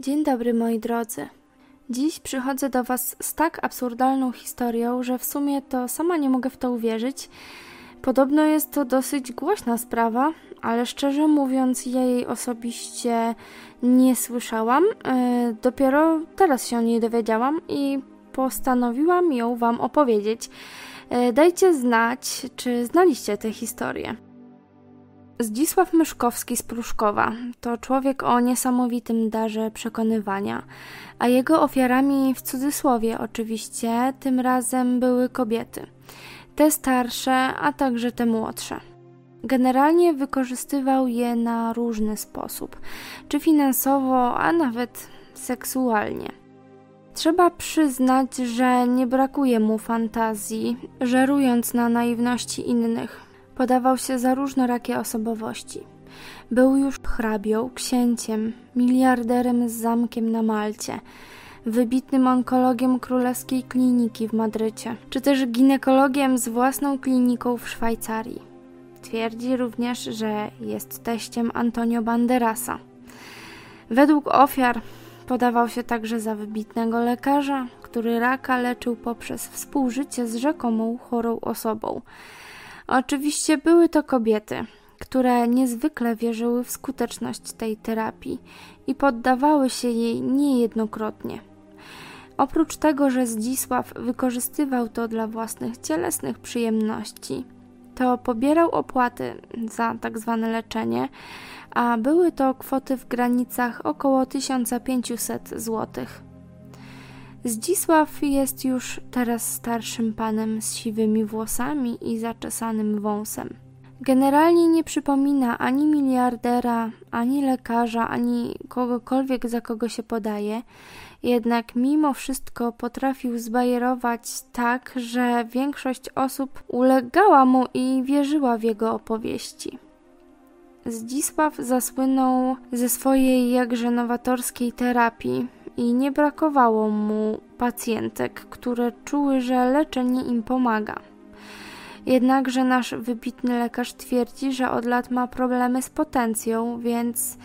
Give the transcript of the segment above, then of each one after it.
Dzień dobry moi drodzy. Dziś przychodzę do Was z tak absurdalną historią, że w sumie to sama nie mogę w to uwierzyć. Podobno jest to dosyć głośna sprawa, ale szczerze mówiąc ja jej osobiście nie słyszałam. Dopiero teraz się o niej dowiedziałam i postanowiłam ją Wam opowiedzieć. Dajcie znać, czy znaliście tę historię. Zdzisław Myszkowski z Pruszkowa to człowiek o niesamowitym darze przekonywania, a jego ofiarami w cudzysłowie oczywiście tym razem były kobiety. Te starsze, a także te młodsze. Generalnie wykorzystywał je na różny sposób, czy finansowo, a nawet seksualnie. Trzeba przyznać, że nie brakuje mu fantazji, żerując na naiwności innych. Podawał się za różnorakie osobowości. Był już hrabią, księciem, miliarderem z zamkiem na Malcie, wybitnym onkologiem Królewskiej Kliniki w Madrycie, czy też ginekologiem z własną kliniką w Szwajcarii. Twierdzi również, że jest teściem Antonio Banderasa. Według ofiar podawał się także za wybitnego lekarza, który raka leczył poprzez współżycie z rzekomą chorą osobą. Oczywiście były to kobiety, które niezwykle wierzyły w skuteczność tej terapii i poddawały się jej niejednokrotnie. Oprócz tego, że Zdzisław wykorzystywał to dla własnych cielesnych przyjemności, to pobierał opłaty za tzw. leczenie, a były to kwoty w granicach około 1500 zł. Zdzisław jest już teraz starszym panem z siwymi włosami i zaczesanym wąsem. Generalnie nie przypomina ani miliardera, ani lekarza, ani kogokolwiek, za kogo się podaje. Jednak mimo wszystko potrafił zbajerować tak, że większość osób ulegała mu i wierzyła w jego opowieści. Zdzisław zasłynął ze swojej jakże nowatorskiej terapii i nie brakowało mu pacjentek, które czuły, że leczenie im pomaga. Jednakże nasz wybitny lekarz twierdzi, że od lat ma problemy z potencją, więc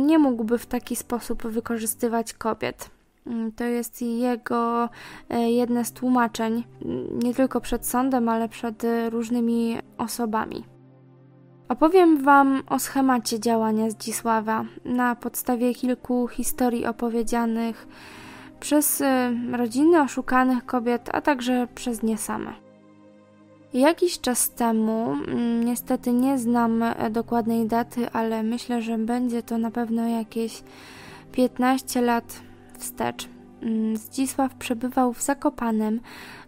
nie mógłby w taki sposób wykorzystywać kobiet. To jest jego jedne z tłumaczeń, nie tylko przed sądem, ale przed różnymi osobami. Opowiem Wam o schemacie działania Zdzisława na podstawie kilku historii opowiedzianych przez rodziny oszukanych kobiet, a także przez nie same. Jakiś czas temu, niestety nie znam dokładnej daty, ale myślę, że będzie to na pewno jakieś 15 lat wstecz, Zdzisław przebywał w Zakopanem,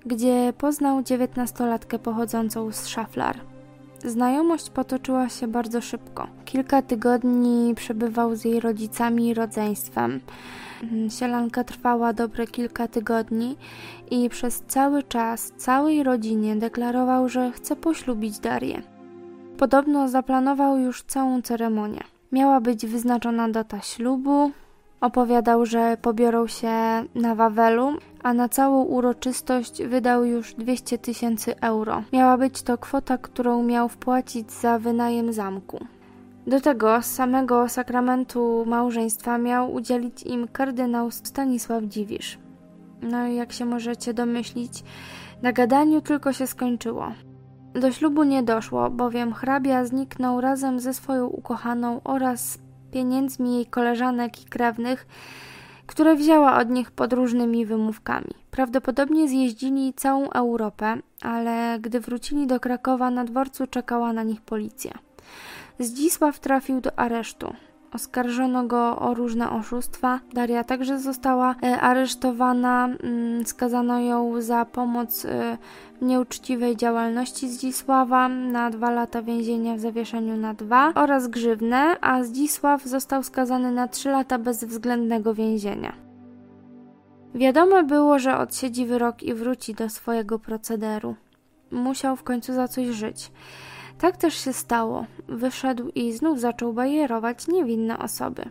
gdzie poznał 19-latkę pochodzącą z Szaflar. Znajomość potoczyła się bardzo szybko. Kilka tygodni przebywał z jej rodzicami i rodzeństwem. Sielanka trwała dobre kilka tygodni i przez cały czas całej rodzinie deklarował, że chce poślubić Darię. Podobno zaplanował już całą ceremonię. Miała być wyznaczona data ślubu. Opowiadał, że pobiorą się na Wawelu, a na całą uroczystość wydał już 200 000 euro. Miała być to kwota, którą miał wpłacić za wynajem zamku. Do tego z samego sakramentu małżeństwa miał udzielić im kardynał Stanisław Dziwisz. No i jak się możecie domyślić, na gadaniu tylko się skończyło. Do ślubu nie doszło, bowiem hrabia zniknął razem ze swoją ukochaną oraz pieniędzmi jej koleżanek i krewnych, które wzięła od nich pod różnymi wymówkami. Prawdopodobnie zjeździli całą Europę, ale gdy wrócili do Krakowa, na dworcu czekała na nich policja. Zdzisław trafił do aresztu. Oskarżono go o różne oszustwa. Daria także została aresztowana. Skazano ją za pomoc w nieuczciwej działalności Zdzisława na 2 lata więzienia w zawieszeniu na 2 oraz grzywnę, a Zdzisław został skazany na 3 lata bezwzględnego więzienia. Wiadomo było, że odsiedzi wyrok i wróci do swojego procederu. Musiał w końcu za coś żyć. Tak też się stało. Wyszedł i znów zaczął bajerować niewinne osoby.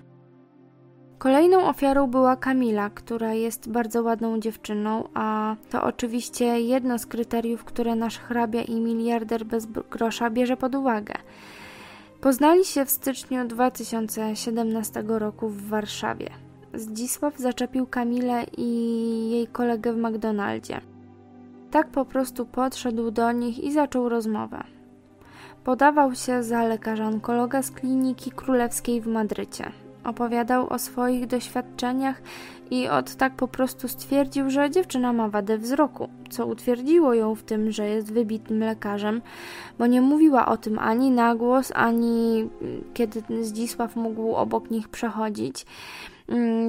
Kolejną ofiarą była Kamila, która jest bardzo ładną dziewczyną, a to oczywiście jedno z kryteriów, które nasz hrabia i miliarder bez grosza bierze pod uwagę. Poznali się w styczniu 2017 roku w Warszawie. Zdzisław zaczepił Kamilę i jej kolegę w McDonaldzie. Tak po prostu podszedł do nich i zaczął rozmowę. Podawał się za lekarza onkologa z kliniki królewskiej w Madrycie. Opowiadał o swoich doświadczeniach i od tak po prostu stwierdził, że dziewczyna ma wadę wzroku, co utwierdziło ją w tym, że jest wybitnym lekarzem, bo nie mówiła o tym ani na głos, ani kiedy Zdzisław mógł obok nich przechodzić,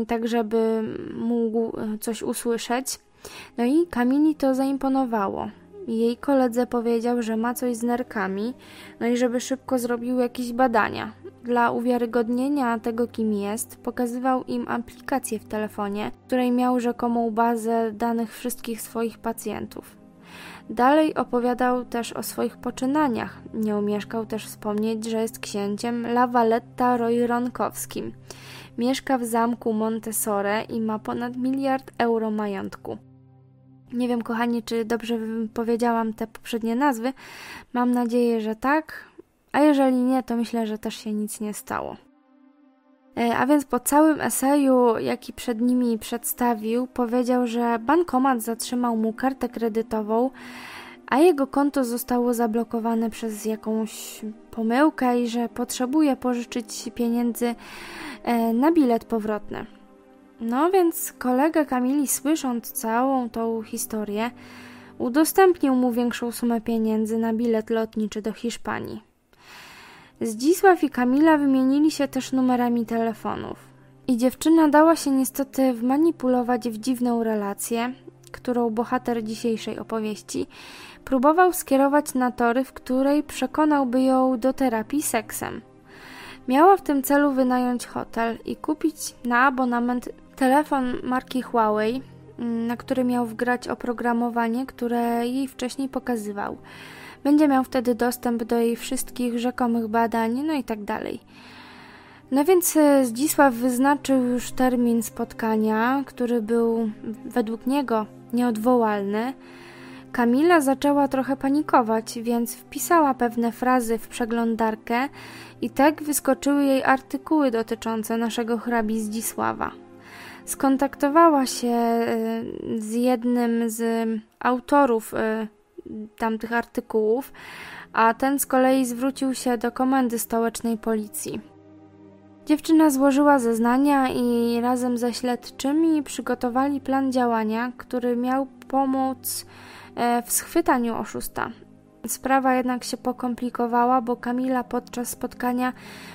tak żeby mógł coś usłyszeć. No i Kamili to zaimponowało. Jej koledze powiedział, że ma coś z nerkami, no i żeby szybko zrobił jakieś badania. Dla uwiarygodnienia tego, kim jest, pokazywał im aplikację w telefonie, w której miał rzekomą bazę danych wszystkich swoich pacjentów. Dalej opowiadał też o swoich poczynaniach. Nie omieszkał też wspomnieć, że jest księciem La Valletta Roy Ronkowskim. Mieszka w zamku Monte Sore i ma ponad 1 miliard euro majątku. Nie wiem, kochani, czy dobrze powiedziałam te poprzednie nazwy. Mam nadzieję, że tak. A jeżeli nie, to myślę, że też się nic nie stało. A więc po całym eseju, jaki przed nimi przedstawił, powiedział, że bankomat zatrzymał mu kartę kredytową, a jego konto zostało zablokowane przez jakąś pomyłkę i że potrzebuje pożyczyć pieniędzy na bilet powrotny. No więc kolega Kamili, słysząc całą tą historię, udostępnił mu większą sumę pieniędzy na bilet lotniczy do Hiszpanii. Zdzisław i Kamila wymienili się też numerami telefonów i dziewczyna dała się niestety wmanipulować w dziwną relację, którą bohater dzisiejszej opowieści próbował skierować na tory, w której przekonałby ją do terapii seksem. Miała w tym celu wynająć hotel i kupić na abonament telefon marki Huawei, na który miał wgrać oprogramowanie, które jej wcześniej pokazywał. Będzie miał wtedy dostęp do jej wszystkich rzekomych badań, no i tak dalej. No więc Zdzisław wyznaczył już termin spotkania, który był według niego nieodwołalny. Kamila zaczęła trochę panikować, więc wpisała pewne frazy w przeglądarkę i tak wyskoczyły jej artykuły dotyczące naszego hrabi Zdzisława. Skontaktowała się z jednym z autorów tamtych artykułów, a ten z kolei zwrócił się do komendy stołecznej policji. Dziewczyna złożyła zeznania i razem ze śledczymi przygotowali plan działania, który miał pomóc w schwytaniu oszusta. Sprawa jednak się pokomplikowała, bo Kamila podczas spotkania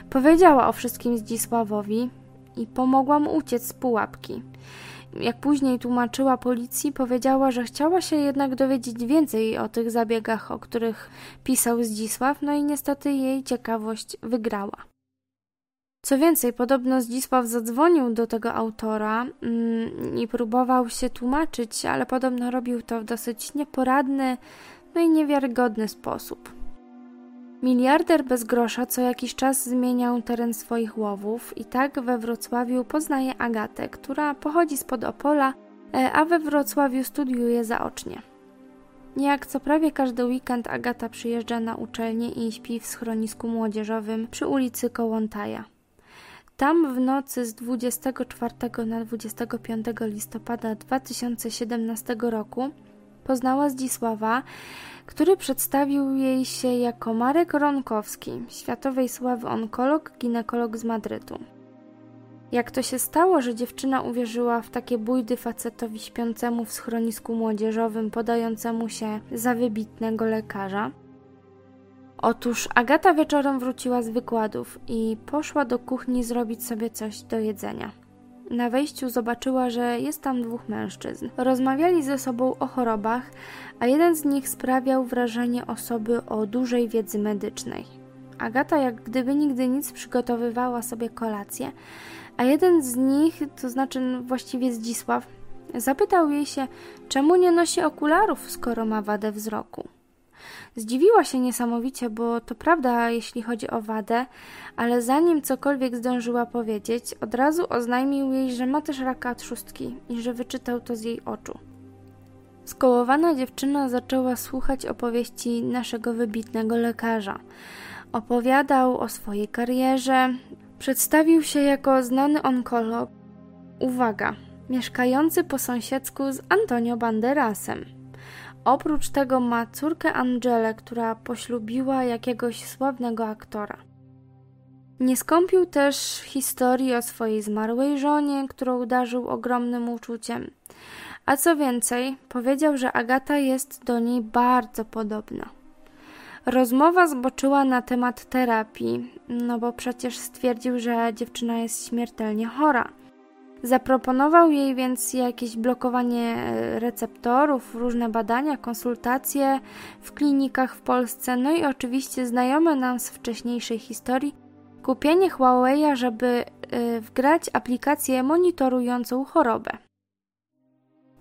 powiedziała o wszystkim Zdzisławowi i pomogła mu uciec z pułapki. Jak później tłumaczyła policji, powiedziała, że chciała się jednak dowiedzieć więcej o tych zabiegach, o których pisał Zdzisław, no i niestety jej ciekawość wygrała. Co więcej, podobno Zdzisław zadzwonił do tego autora i próbował się tłumaczyć, ale podobno robił to w dosyć nieporadny, no i niewiarygodny sposób. Miliarder bez grosza co jakiś czas zmieniał teren swoich łowów i tak we Wrocławiu poznaje Agatę, która pochodzi spod Opola, a we Wrocławiu studiuje zaocznie. Jak co prawie każdy weekend Agata przyjeżdża na uczelnię i śpi w schronisku młodzieżowym przy ulicy Kołłątaja. Tam w nocy z 24 na 25 listopada 2017 roku poznała Zdzisława, który przedstawił jej się jako Marek Ronkowski, światowej sławy onkolog, ginekolog z Madrytu. Jak to się stało, że dziewczyna uwierzyła w takie bójdy facetowi śpiącemu w schronisku młodzieżowym, podającemu się za wybitnego lekarza? Otóż Agata wieczorem wróciła z wykładów i poszła do kuchni zrobić sobie coś do jedzenia. Na wejściu zobaczyła, że jest tam 2 mężczyzn. Rozmawiali ze sobą o chorobach, a jeden z nich sprawiał wrażenie osoby o dużej wiedzy medycznej. Agata jak gdyby nigdy nic przygotowywała sobie kolację, a jeden z nich, to znaczy właściwie Zdzisław, zapytał jej się, czemu nie nosi okularów, skoro ma wadę wzroku. Zdziwiła się niesamowicie, bo to prawda, jeśli chodzi o wadę, ale zanim cokolwiek zdążyła powiedzieć, od razu oznajmił jej, że ma też raka trzustki i że wyczytał to z jej oczu. Skołowana dziewczyna zaczęła słuchać opowieści naszego wybitnego lekarza. Opowiadał o swojej karierze, przedstawił się jako znany onkolog, Uwaga! Mieszkający po sąsiedzku z Antonio Banderasem. Oprócz tego ma córkę Angelę, która poślubiła jakiegoś sławnego aktora. Nie skąpił też historii o swojej zmarłej żonie, którą darzył ogromnym uczuciem. A co więcej, powiedział, że Agata jest do niej bardzo podobna. Rozmowa zboczyła na temat terapii, no bo przecież stwierdził, że dziewczyna jest śmiertelnie chora. Zaproponował jej więc jakieś blokowanie receptorów, różne badania, konsultacje w klinikach w Polsce, no i oczywiście znajome nam z wcześniejszej historii kupienie Huawei'a, żeby wgrać aplikację monitorującą chorobę.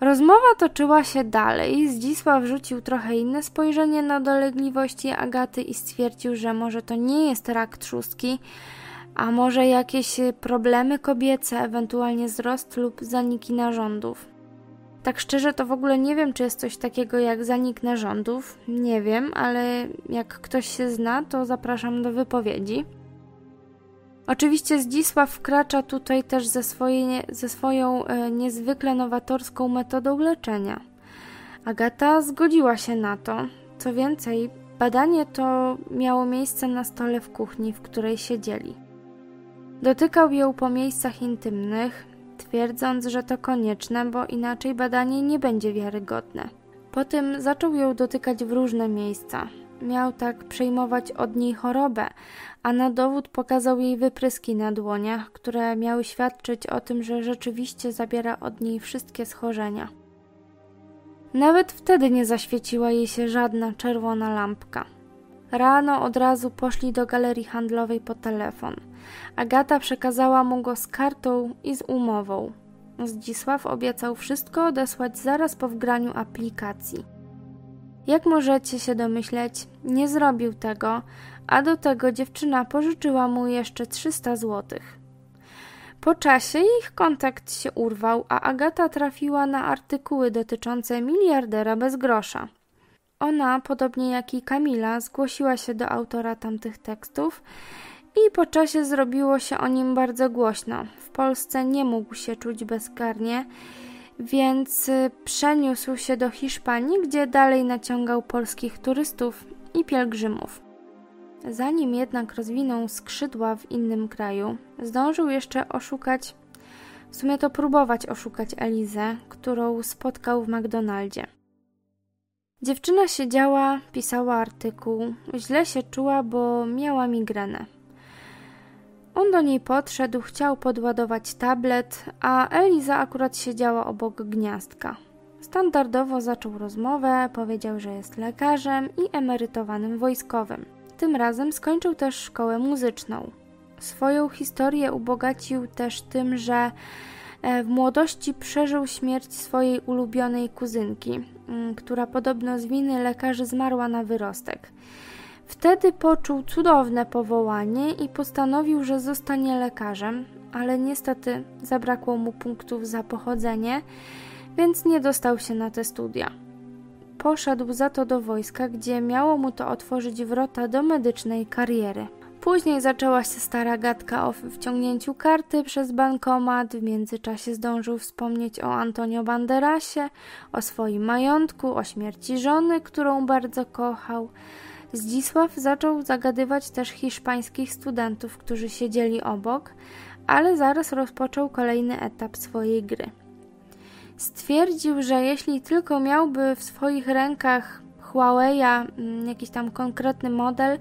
Rozmowa toczyła się dalej, Zdzisław rzucił trochę inne spojrzenie na dolegliwości Agaty i stwierdził, że może to nie jest rak trzustki, a może jakieś problemy kobiece, ewentualnie wzrost lub zaniki narządów. Tak szczerze to w ogóle nie wiem, czy jest coś takiego jak zanik narządów, nie wiem, ale jak ktoś się zna, to zapraszam do wypowiedzi. Oczywiście Zdzisław wkracza tutaj też ze swoją niezwykle nowatorską metodą leczenia. Agata zgodziła się na to. Co więcej, badanie to miało miejsce na stole w kuchni, w której siedzieli. Dotykał ją po miejscach intymnych, twierdząc, że to konieczne, bo inaczej badanie nie będzie wiarygodne. Potem zaczął ją dotykać w różne miejsca. Miał tak przejmować od niej chorobę, a na dowód pokazał jej wypryski na dłoniach, które miały świadczyć o tym, że rzeczywiście zabiera od niej wszystkie schorzenia. Nawet wtedy nie zaświeciła jej się żadna czerwona lampka. Rano od razu poszli do galerii handlowej po telefon. Agata przekazała mu go z kartą i z umową. Zdzisław obiecał wszystko odesłać zaraz po wgraniu aplikacji. Jak możecie się domyśleć, nie zrobił tego, a do tego dziewczyna pożyczyła mu jeszcze 300 zł. Po czasie ich kontakt się urwał, a Agata trafiła na artykuły dotyczące miliardera bez grosza. Ona, podobnie jak i Kamila, zgłosiła się do autora tamtych tekstów i po czasie zrobiło się o nim bardzo głośno. W Polsce nie mógł się czuć bezkarnie, więc przeniósł się do Hiszpanii, gdzie dalej naciągał polskich turystów i pielgrzymów. Zanim jednak rozwinął skrzydła w innym kraju, zdążył jeszcze oszukać, w sumie to próbować oszukać Elizę, którą spotkał w McDonaldzie. Dziewczyna siedziała, pisała artykuł, źle się czuła, bo miała migrenę. On do niej podszedł, chciał podładować tablet, a Eliza akurat siedziała obok gniazdka. Standardowo zaczął rozmowę, powiedział, że jest lekarzem i emerytowanym wojskowym. Tym razem skończył też szkołę muzyczną. Swoją historię ubogacił też tym, że w młodości przeżył śmierć swojej ulubionej kuzynki, która podobno z winy lekarzy zmarła na wyrostek. Wtedy poczuł cudowne powołanie i postanowił, że zostanie lekarzem, ale niestety zabrakło mu punktów za pochodzenie, więc nie dostał się na te studia. Poszedł za to do wojska, gdzie miało mu to otworzyć wrota do medycznej kariery. Później zaczęła się stara gadka o wciągnięciu karty przez bankomat, w międzyczasie zdążył wspomnieć o Antonio Banderasie, o swoim majątku, o śmierci żony, którą bardzo kochał. Zdzisław zaczął zagadywać też hiszpańskich studentów, którzy siedzieli obok, ale zaraz rozpoczął kolejny etap swojej gry. Stwierdził, że jeśli tylko miałby w swoich rękach Huawei'a, jakiś tam konkretny model,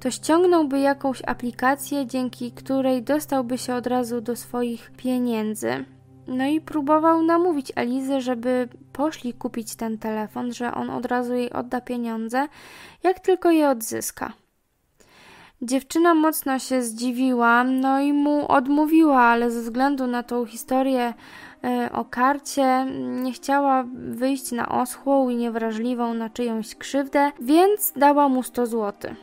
to ściągnąłby jakąś aplikację, dzięki której dostałby się od razu do swoich pieniędzy. No i próbował namówić Elizę, żeby poszli kupić ten telefon, że on od razu jej odda pieniądze, jak tylko je odzyska. Dziewczyna mocno się zdziwiła, no i mu odmówiła, ale ze względu na tą historię o karcie nie chciała wyjść na oschłą i niewrażliwą na czyjąś krzywdę, więc dała mu 100 zł.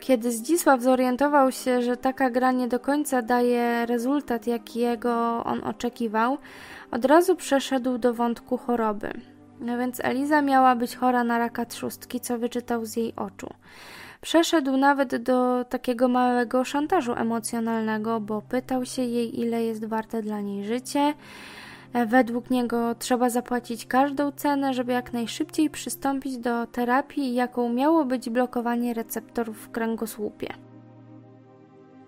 Kiedy Zdzisław zorientował się, że taka gra nie do końca daje rezultat, jakiego on oczekiwał, od razu przeszedł do wątku choroby. No więc Eliza miała być chora na raka trzustki, co wyczytał z jej oczu. Przeszedł nawet do takiego małego szantażu emocjonalnego, bo pytał się jej, ile jest warte dla niej życie. Według niego trzeba zapłacić każdą cenę, żeby jak najszybciej przystąpić do terapii, jaką miało być blokowanie receptorów w kręgosłupie.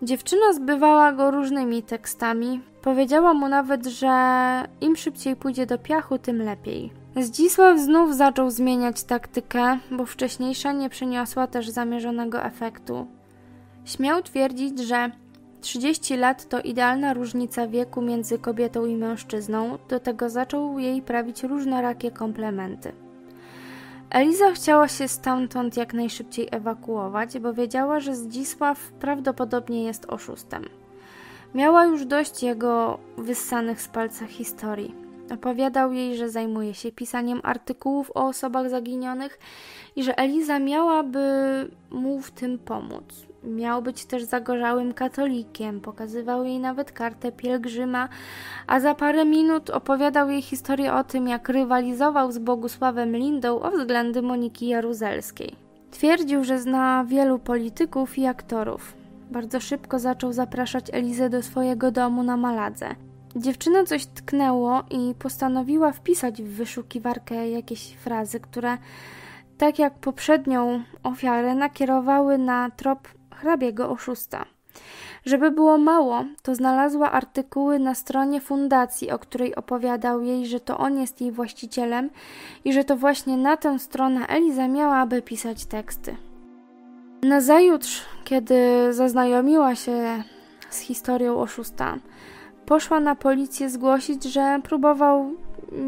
Dziewczyna zbywała go różnymi tekstami. Powiedziała mu nawet, że im szybciej pójdzie do piachu, tym lepiej. Zdzisław znów zaczął zmieniać taktykę, bo wcześniejsza nie przyniosła też zamierzonego efektu. Śmiał twierdzić, że 30 lat to idealna różnica wieku między kobietą i mężczyzną, do tego zaczął jej prawić różnorakie komplementy. Eliza chciała się stamtąd jak najszybciej ewakuować, bo wiedziała, że Zdzisław prawdopodobnie jest oszustem. Miała już dość jego wyssanych z palca historii. Opowiadał jej, że zajmuje się pisaniem artykułów o osobach zaginionych i że Eliza miałaby mu w tym pomóc. Miał być też zagorzałym katolikiem, pokazywał jej nawet kartę pielgrzyma, a za parę minut opowiadał jej historię o tym, jak rywalizował z Bogusławem Lindą o względy Moniki Jaruzelskiej. Twierdził, że zna wielu polityków i aktorów. Bardzo szybko zaczął zapraszać Elizę do swojego domu na Maladze. Dziewczyna coś tknęło i postanowiła wpisać w wyszukiwarkę jakieś frazy, które, tak jak poprzednią ofiarę, nakierowały na trop hrabiego oszusta. Żeby było mało, to znalazła artykuły na stronie fundacji, o której opowiadał jej, że to on jest jej właścicielem i że to właśnie na tę stronę Eliza miałaby pisać teksty. Nazajutrz, kiedy zaznajomiła się z historią oszusta, poszła na policję zgłosić, że próbował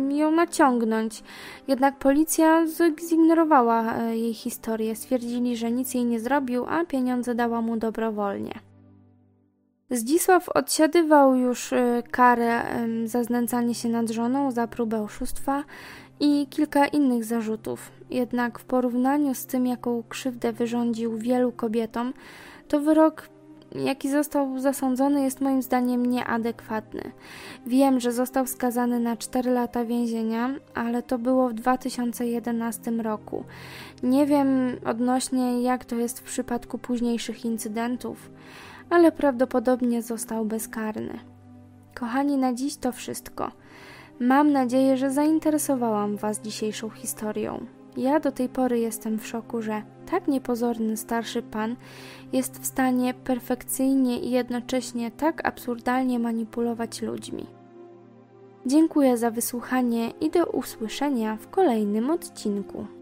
ją naciągnąć. Jednak policja zignorowała jej historię. Stwierdzili, że nic jej nie zrobił, a pieniądze dała mu dobrowolnie. Zdzisław odsiadywał już karę za znęcanie się nad żoną, za próbę oszustwa i kilka innych zarzutów. Jednak w porównaniu z tym, jaką krzywdę wyrządził wielu kobietom, to wyrok, jaki został zasądzony, jest moim zdaniem nieadekwatny. Wiem, że został skazany na 4 lata więzienia, ale to było w 2011 roku. Nie wiem odnośnie jak to jest w przypadku późniejszych incydentów, ale prawdopodobnie został bezkarny. Kochani, na dziś to wszystko. Mam nadzieję, że zainteresowałam Was dzisiejszą historią. Ja do tej pory jestem w szoku, że tak niepozorny starszy pan jest w stanie perfekcyjnie i jednocześnie tak absurdalnie manipulować ludźmi. Dziękuję za wysłuchanie i do usłyszenia w kolejnym odcinku.